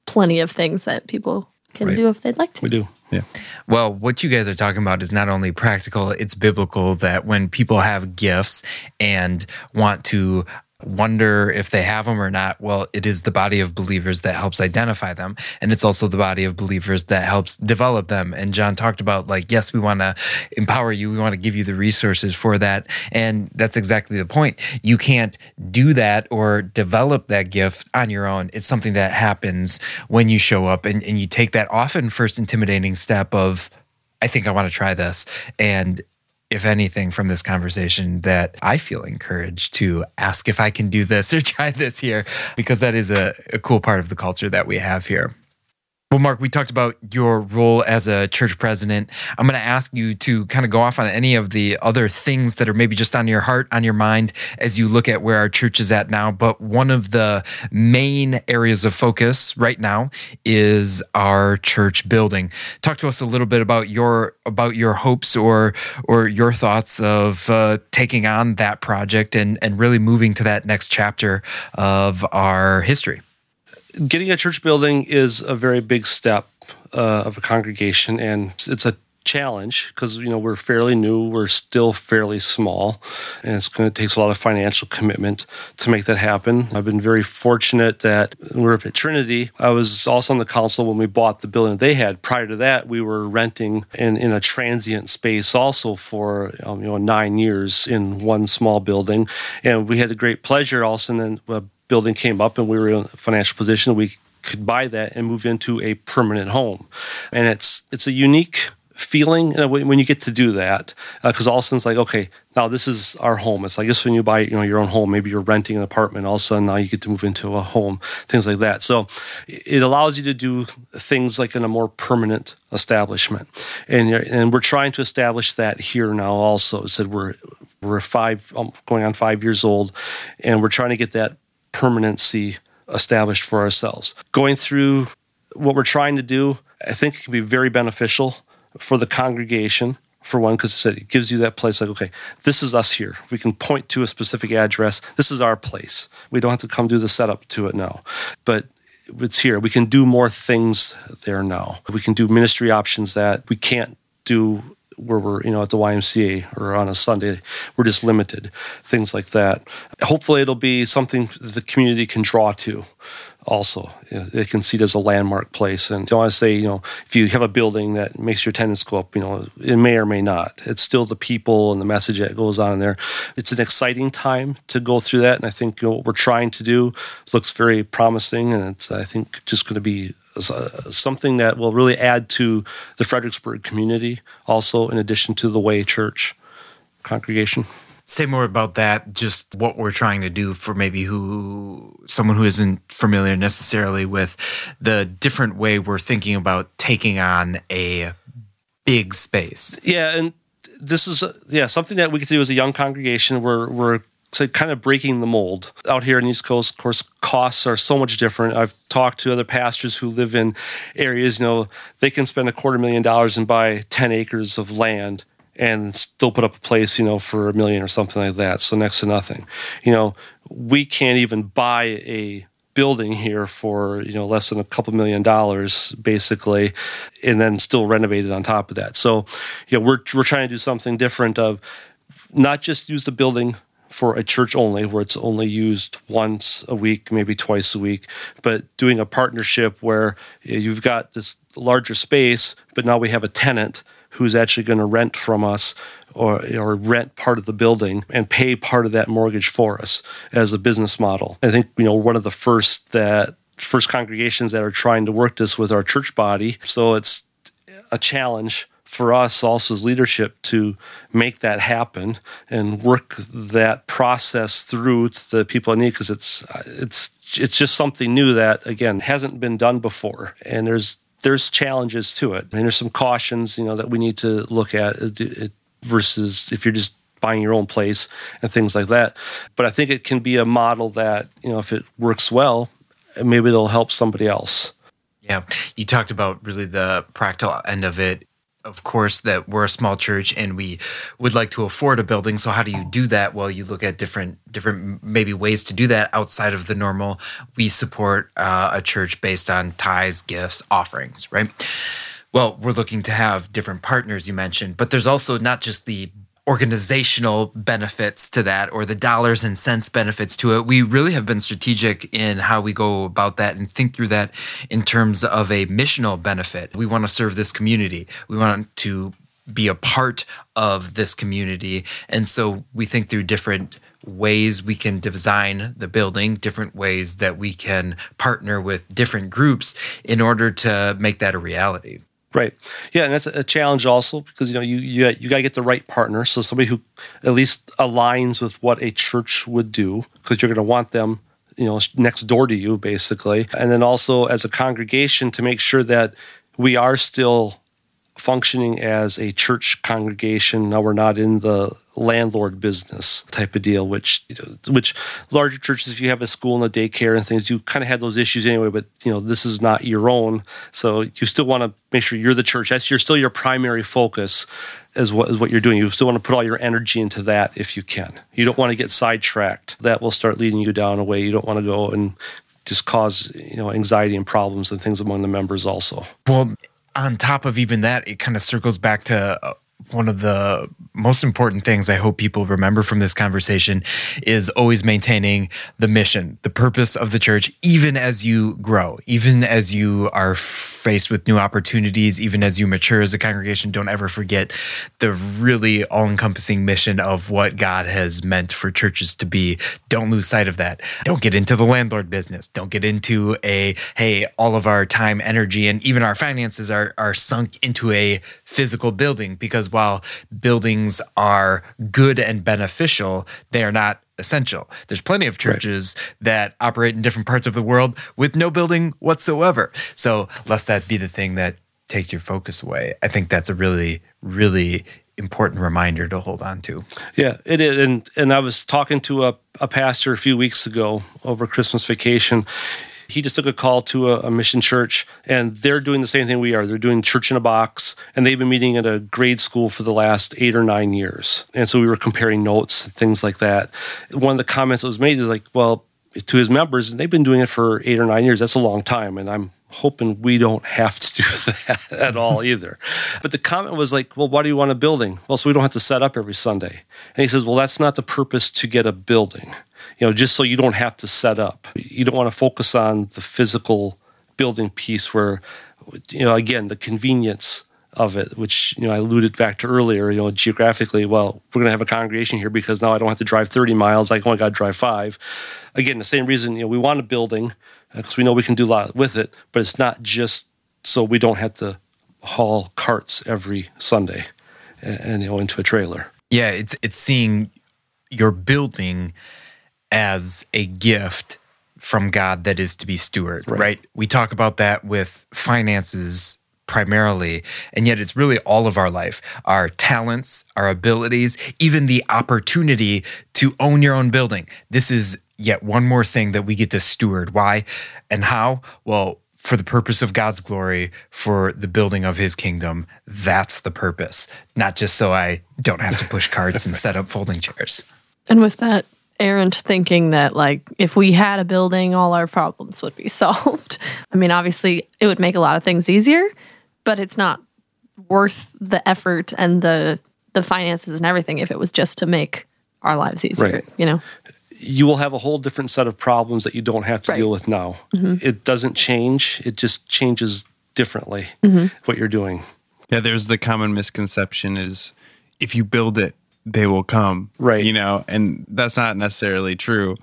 plenty of things that people can do if they'd like to. We do. Yeah. Well, what you guys are talking about is not only practical, it's biblical, that when people have gifts and want to wonder if they have them or not, well, it is the body of believers that helps identify them. And it's also the body of believers that helps develop them. And John talked about, yes, we want to empower you. We want to give you the resources for that. And that's exactly the point. You can't do that or develop that gift on your own. It's something that happens when you show up and you take that often first intimidating step of, I think I want to try this. And if anything, from this conversation, that I feel encouraged to ask if I can do this or try this here, because that is a cool part of the culture that we have here. Well, Mark, we talked about your role as a church president. I'm going to ask you to kind of go off on any of the other things that are maybe just on your heart, on your mind, as you look at where our church is at now. But one of the main areas of focus right now is our church building. Talk to us a little bit about your hopes or your thoughts of taking on that project and really moving to that next chapter of our history. Getting a church building is a very big step of a congregation, and it's a challenge because, we're fairly new, we're still fairly small, and it's going to take a lot of financial commitment to make that happen. I've been very fortunate that when we were up at Trinity, I was also on the council when we bought the building they had. Prior to that, we were renting in a transient space also for 9 years in one small building, and we had the great pleasure also in the building came up and we were in a financial position we could buy that and move into a permanent home. And it's a unique feeling when you get to do that, because all of a sudden it's like, okay, now this is our home. It's like this when you buy your own home, maybe you're renting an apartment, all of a sudden now you get to move into a home, things like that. So it allows you to do things like in a more permanent establishment. And we're trying to establish that here now also. So we're 5 going on 5 years old, and we're trying to get that permanency established for ourselves. Going through what we're trying to do, I think it can be very beneficial for the congregation, for one, because it gives you that place like, okay, this is us here. We can point to a specific address. This is our place. We don't have to come do the setup to it now. But it's here. We can do more things there now. We can do ministry options that we can't do where we're, at the YMCA or on a Sunday. We're just limited, things like that. Hopefully it'll be something the community can draw to also. It can see it as a landmark place. And I say, if you have a building that makes your attendance go up, it may or may not. It's still the people and the message that goes on in there. It's an exciting time to go through that. And I think what we're trying to do looks very promising. And it's, I think, just going to be something that will really add to the Fredericksburg community, also in addition to the Way Church congregation. Say more about that, just what we're trying to do for maybe someone who isn't familiar necessarily with the different way we're thinking about taking on a big space. Yeah, and this is something that we could do as a young congregation. We're So kind of breaking the mold. Out here on the East Coast, of course, costs are so much different. I've talked to other pastors who live in areas, you know, they can spend $250,000 and buy 10 acres of land and still put up a place, you know, for $1 million or something like that. So next to nothing. You know, we can't even buy a building here for, you know, less than $2 million, basically, and then still renovate it on top of that. So, you know, we're trying to do something different of not just use the building for a church only, where it's only used once a week, maybe twice a week, but doing a partnership where you've got this larger space, but now we have a tenant who's actually going to rent from us or rent part of the building and pay part of that mortgage for us as a business model. I think, you know, one of the first congregations that are trying to work this with our church body, so it's a challenge for us also as leadership to make that happen and work that process through to the people in need, because it's just something new that, again, hasn't been done before. And there's challenges to it. I mean, there's some cautions, you know, that we need to look at versus if you're just buying your own place and things like that. But I think it can be a model that, you know, if it works well, maybe it'll help somebody else. Yeah. You talked about really the practical end of it. Of course, that we're a small church and we would like to afford a building. So how do you do that? Well, you look at different maybe ways to do that outside of the normal. We support a church based on tithes, gifts, offerings, right? Well, we're looking to have different partners, you mentioned, but there's also not just the organizational benefits to that or the dollars and cents benefits to it. We really have been strategic in how we go about that and think through that in terms of a missional benefit. We want to serve this community. We want to be a part of this community. And so we think through different ways we can design the building, different ways that we can partner with different groups in order to make that a reality. Right. Yeah, and that's a challenge also because, you know, you got to get the right partner, so somebody who at least aligns with what a church would do, because you're going to want them, you know, next door to you, basically. And then also as a congregation to make sure that we are still functioning as a church congregation. Now we're not in the landlord business type of deal, which larger churches, if you have a school and a daycare and things, you kind of have those issues anyway, but, you know, this is not your own. So you still want to make sure you're the church. That's still your primary focus is what you're doing. You still want to put all your energy into that if you can. You don't want to get sidetracked. That will start leading you down a way you don't want to go and just cause, you know, anxiety and problems and things among the members also. Well, on top of even that, it kind of circles back to one of the most important things I hope people remember from this conversation is always maintaining the mission, the purpose of the church, even as you grow, even as you are faced with new opportunities, even as you mature as a congregation. Don't ever forget the really all-encompassing mission of what God has meant for churches to be. Don't lose sight of that. Don't get into the landlord business. Don't get into all of our time, energy, and even our finances are sunk into a physical building, because while buildings are good and beneficial, they are not essential. There's plenty of churches that operate in different parts of the world with no building whatsoever. So lest that be the thing that takes your focus away, I think that's a really, really important reminder to hold on to. Yeah, it is. And I was talking to a pastor a few weeks ago over Christmas vacation. He just took a call to a mission church, and they're doing the same thing we are. They're doing church in a box, and they've been meeting at a grade school for the last 8 or 9 years. And so we were comparing notes and things like that. One of the comments that was made is like, well, to his members, and they've been doing it for 8 or 9 years. That's a long time, and I'm hoping we don't have to do that at all either. But the comment was like, well, why do you want a building? Well, so we don't have to set up every Sunday. And he says, well, that's not the purpose to get a building. You know, just so you don't have to set up. You don't want to focus on the physical building piece where, you know, again, the convenience of it, which, you know, I alluded back to earlier, you know, geographically, well, we're going to have a congregation here because now I don't have to drive 30 miles. I only got to drive 5. Again, the same reason, you know, we want a building because we know we can do a lot with it, but it's not just so we don't have to haul carts every Sunday and you know, into a trailer. Yeah, it's seeing your building as a gift from God that is to be stewarded, right? We talk about that with finances primarily, and yet it's really all of our life, our talents, our abilities, even the opportunity to own your own building. This is yet one more thing that we get to steward. Why and how? Well, for the purpose of God's glory, for the building of his kingdom. That's the purpose, not just so I don't have to push carts and set up folding chairs. And with that errant thinking that, like, if we had a building, all our problems would be solved. I mean, obviously, it would make a lot of things easier, but it's not worth the effort and the finances and everything if it was just to make our lives easier, right. You know? You will have a whole different set of problems that you don't have to deal with now. Mm-hmm. It doesn't change. It just changes differently what you're doing. Yeah, there's the common misconception is if you build it, they will come. Right. You know, and that's not necessarily true.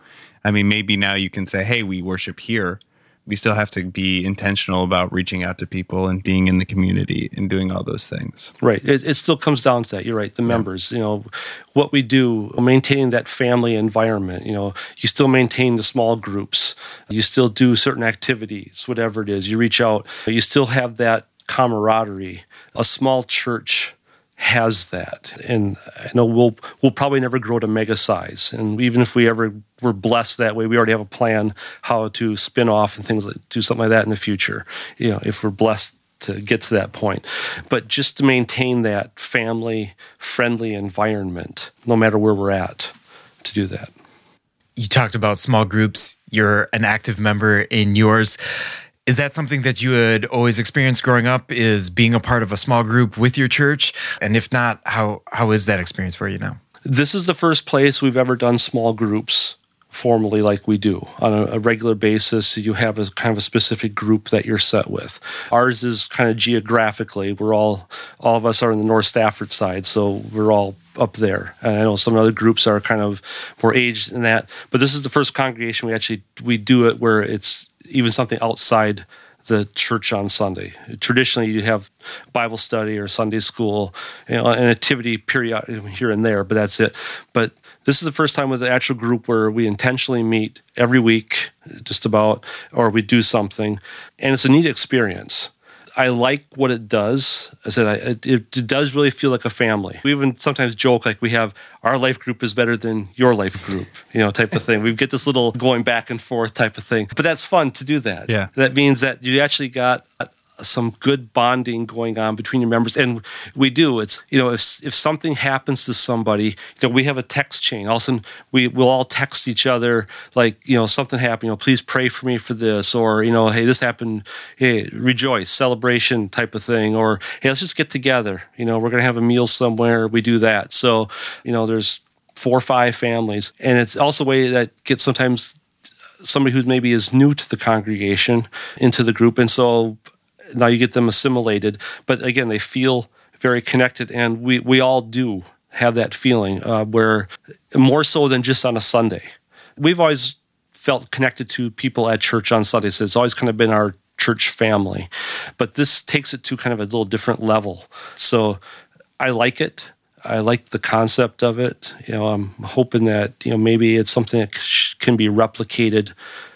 I mean, maybe now you can say, hey, we worship here. We still have to be intentional about reaching out to people and being in the community and doing all those things. Right. It still comes down to that. You're right. The members, you know, what we do, maintaining that family environment, you know, you still maintain the small groups. You still do certain activities, whatever it is. You reach out. You still have that camaraderie. A small church has that. And I know we'll probably never grow to mega size. And even if we ever were blessed that way, we already have a plan how to spin off and things like do something like that in the future, you know, if we're blessed to get to that point. But just to maintain that family-friendly environment, no matter where we're at, to do that. You talked about small groups. You're an active member in yours. Is that something that you had always experienced growing up, is being a part of a small group with your church? And if not, how is that experience for you now? This is the first place we've ever done small groups formally like we do. On a regular basis, you have a kind of a specific group that you're set with. Ours is kind of geographically, we're all of us are in the North Stafford side, so we're all up there. And I know some other groups are kind of more aged in that, but this is the first congregation we do it where it's even something outside the church on Sunday. Traditionally, you have Bible study or Sunday school, you know, an activity period here and there, but that's it. But this is the first time with an actual group where we intentionally meet every week, just about, or we do something. And it's a neat experience. I like what it does. I said, it does really feel like a family. We even sometimes joke like we have our life group is better than your life group, you know, type of thing. We get this little going back and forth type of thing. But that's fun to do that. Yeah. That means that you actually got some good bonding going on between your members. And we do. It's, you know, if something happens to somebody, you know, we have a text chain. All of a sudden, we'll all text each other, like, you know, something happened, you know, please pray for me for this, or, you know, hey, this happened, hey, rejoice, celebration type of thing, or hey, let's just get together. You know, we're going to have a meal somewhere. We do that. So, you know, there's 4 or 5 families. And it's also a way that gets sometimes somebody who maybe is new to the congregation into the group. And so now you get them assimilated, but again, they feel very connected, and we all do have that feeling where more so than just on a Sunday. We've always felt connected to people at church on Sundays. So it's always kind of been our church family, but this takes it to kind of a little different level. So I like it. I like the concept of it. You know, I'm hoping that, you know, maybe it's something that can be replicated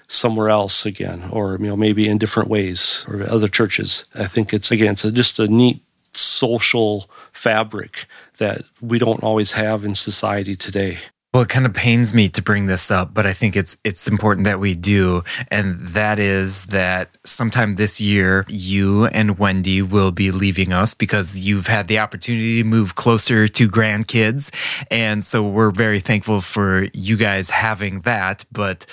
somewhere else again, or, you know, maybe in different ways or other churches. I think it's, again, it's just a neat social fabric that we don't always have in society today. Well, it kind of pains me to bring this up, but I think it's important that we do. And that is that sometime this year, you and Wendy will be leaving us because you've had the opportunity to move closer to grandkids. And so we're very thankful for you guys having that. But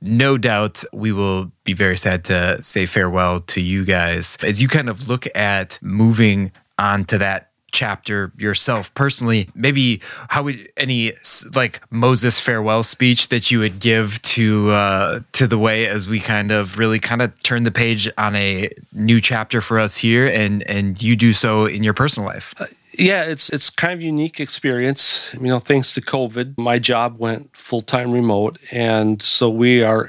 no doubt we will be very sad to say farewell to you guys. As you kind of look at moving on to that chapter yourself personally, maybe how would any, like, Moses farewell speech that you would give to the way as we kind of really kind of turn the page on a new chapter for us here, and you do so in your personal life? Yeah, it's kind of a unique experience. You know, thanks to COVID, my job went full-time remote, and so we are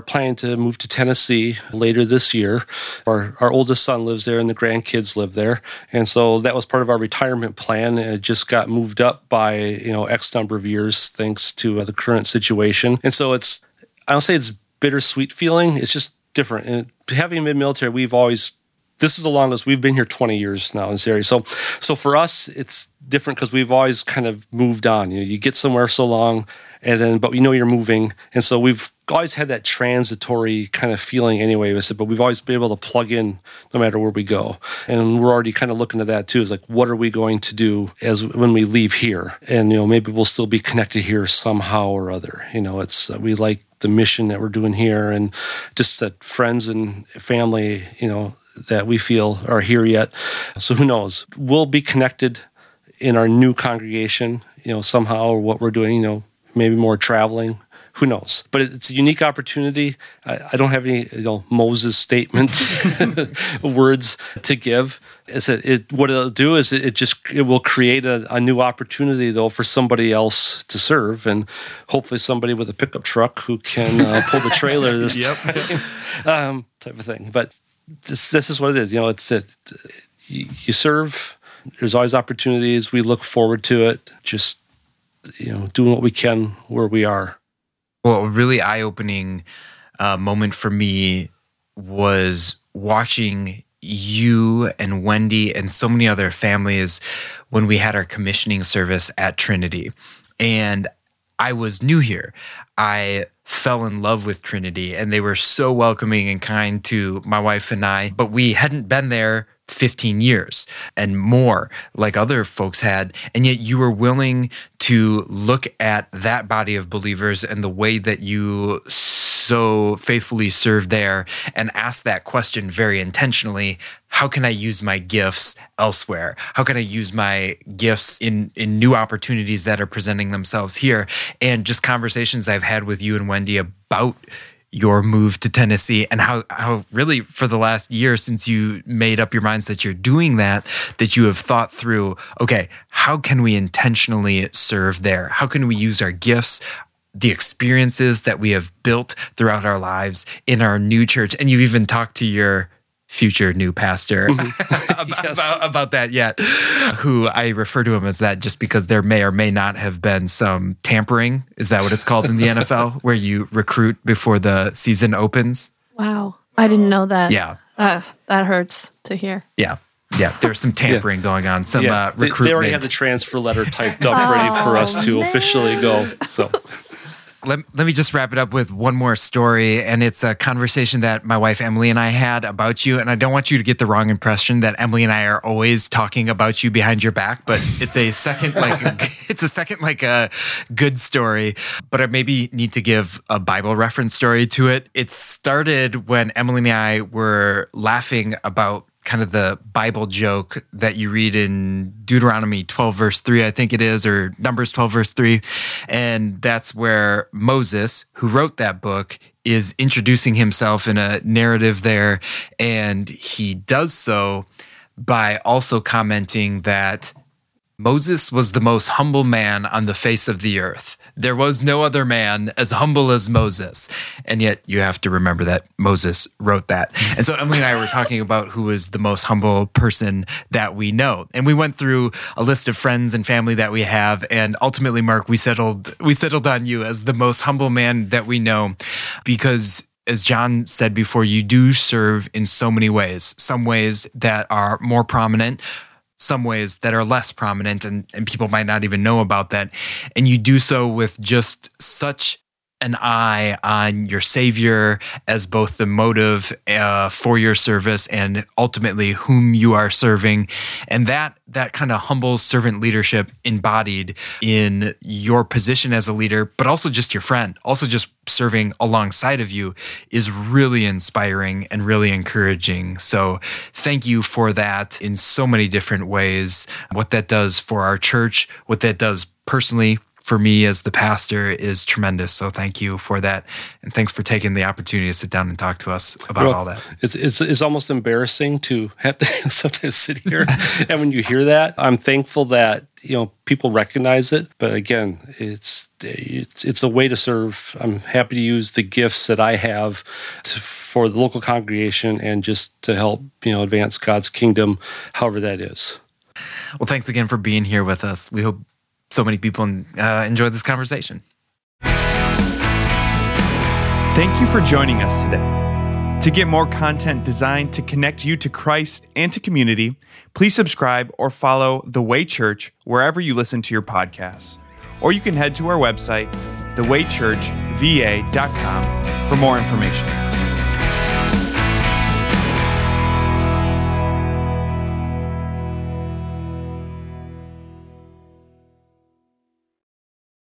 planning to move to Tennessee later this year. Our oldest son lives there and the grandkids live there. And so that was part of our retirement plan. It just got moved up by, you know, X number of years thanks to the current situation. And so it's, I don't say it's bittersweet feeling. It's just different. And having been military, we've always this is the longest. We've been here 20 years now in this area. So for us, it's different because we've always kind of moved on. You know, you get somewhere so long, and then but you know you're moving, and so we've always had that transitory kind of feeling anyway. But we've always been able to plug in no matter where we go, and we're already kind of looking to that too. Is like, what are we going to do as when we leave here? And you know, maybe we'll still be connected here somehow or other. You know, it's we like the mission that we're doing here, and just that friends and family, you know, that we feel are here yet. So who knows? We'll be connected in our new congregation, you know, somehow, or what we're doing, you know, maybe more traveling. Who knows? But it's a unique opportunity. I don't have any, you know, Moses statement words to give. What it'll do is it will create a new opportunity, though, for somebody else to serve, and hopefully somebody with a pickup truck who can pull the trailer this time, type of thing. But this is what it is. You know, you serve. There's always opportunities. We look forward to it. Just, you know, doing what we can where we are. Well, a really eye-opening moment for me was watching you and Wendy and so many other families when we had our commissioning service at Trinity. And I was new here. I fell in love with Trinity, and they were so welcoming and kind to my wife and I, but we hadn't been there 15 years and more like other folks had. And yet you were willing to look at that body of believers and the way that you so faithfully served there and ask that question very intentionally: how can I use my gifts elsewhere? How can I use my gifts in new opportunities that are presenting themselves here? And just conversations I've had with you and Wendy about your move to Tennessee and how really for the last year since you made up your minds that you're doing that you have thought through, okay, how can we intentionally serve there? How can we use our gifts, the experiences that we have built throughout our lives in our new church? And you've even talked to your future new pastor about that yet, who I refer to him as that just because there may or may not have been some tampering. Is that what it's called in the NFL, where you recruit before the season opens? Wow. I didn't know that. Yeah. That hurts to hear. Yeah. Yeah, there's some tampering going on. Some recruitment. They already have the transfer letter typed up ready for us to officially go. So let me just wrap it up with one more story. And it's a conversation that my wife, Emily, and I had about you. And I don't want you to get the wrong impression that Emily and I are always talking about you behind your back, but it's a second, a good story, but I maybe need to give a Bible reference story to it. It started when Emily and I were laughing about kind of the Bible joke that you read in Deuteronomy 12, verse 3, I think it is, or Numbers 12, verse 3. And that's where Moses, who wrote that book, is introducing himself in a narrative there. And he does so by also commenting that Moses was the most humble man on the face of the earth. There was no other man as humble as Moses. And yet you have to remember that Moses wrote that. And so Emily and I were talking about who is the most humble person that we know. And we went through a list of friends and family that we have. And ultimately, Mark, we settled on you as the most humble man that we know, because as John said before, you do serve in so many ways, some ways that are more prominent, some ways that are less prominent, and people might not even know about that. And you do so with just such an eye on your Savior as both the motive for your service and ultimately whom you are serving. And that kind of humble servant leadership embodied in your position as a leader, but also just your friend, also just serving alongside of you, is really inspiring and really encouraging. So thank you for that in so many different ways, what that does for our church, what that does personally for me as the pastor is tremendous. So thank you for that. And thanks for taking the opportunity to sit down and talk to us about all that. It's almost embarrassing to have to sometimes sit here. And when you hear that, I'm thankful that, you know, people recognize it. But again, it's a way to serve. I'm happy to use the gifts that I have for the local congregation and just to help, you know, advance God's kingdom, however that is. Well, thanks again for being here with us. We hope so many people enjoy this conversation. Thank you for joining us today. To get more content designed to connect you to Christ and to community, please subscribe or follow The Way Church wherever you listen to your podcasts. Or you can head to our website, TheWayChurchVA.com, for more information.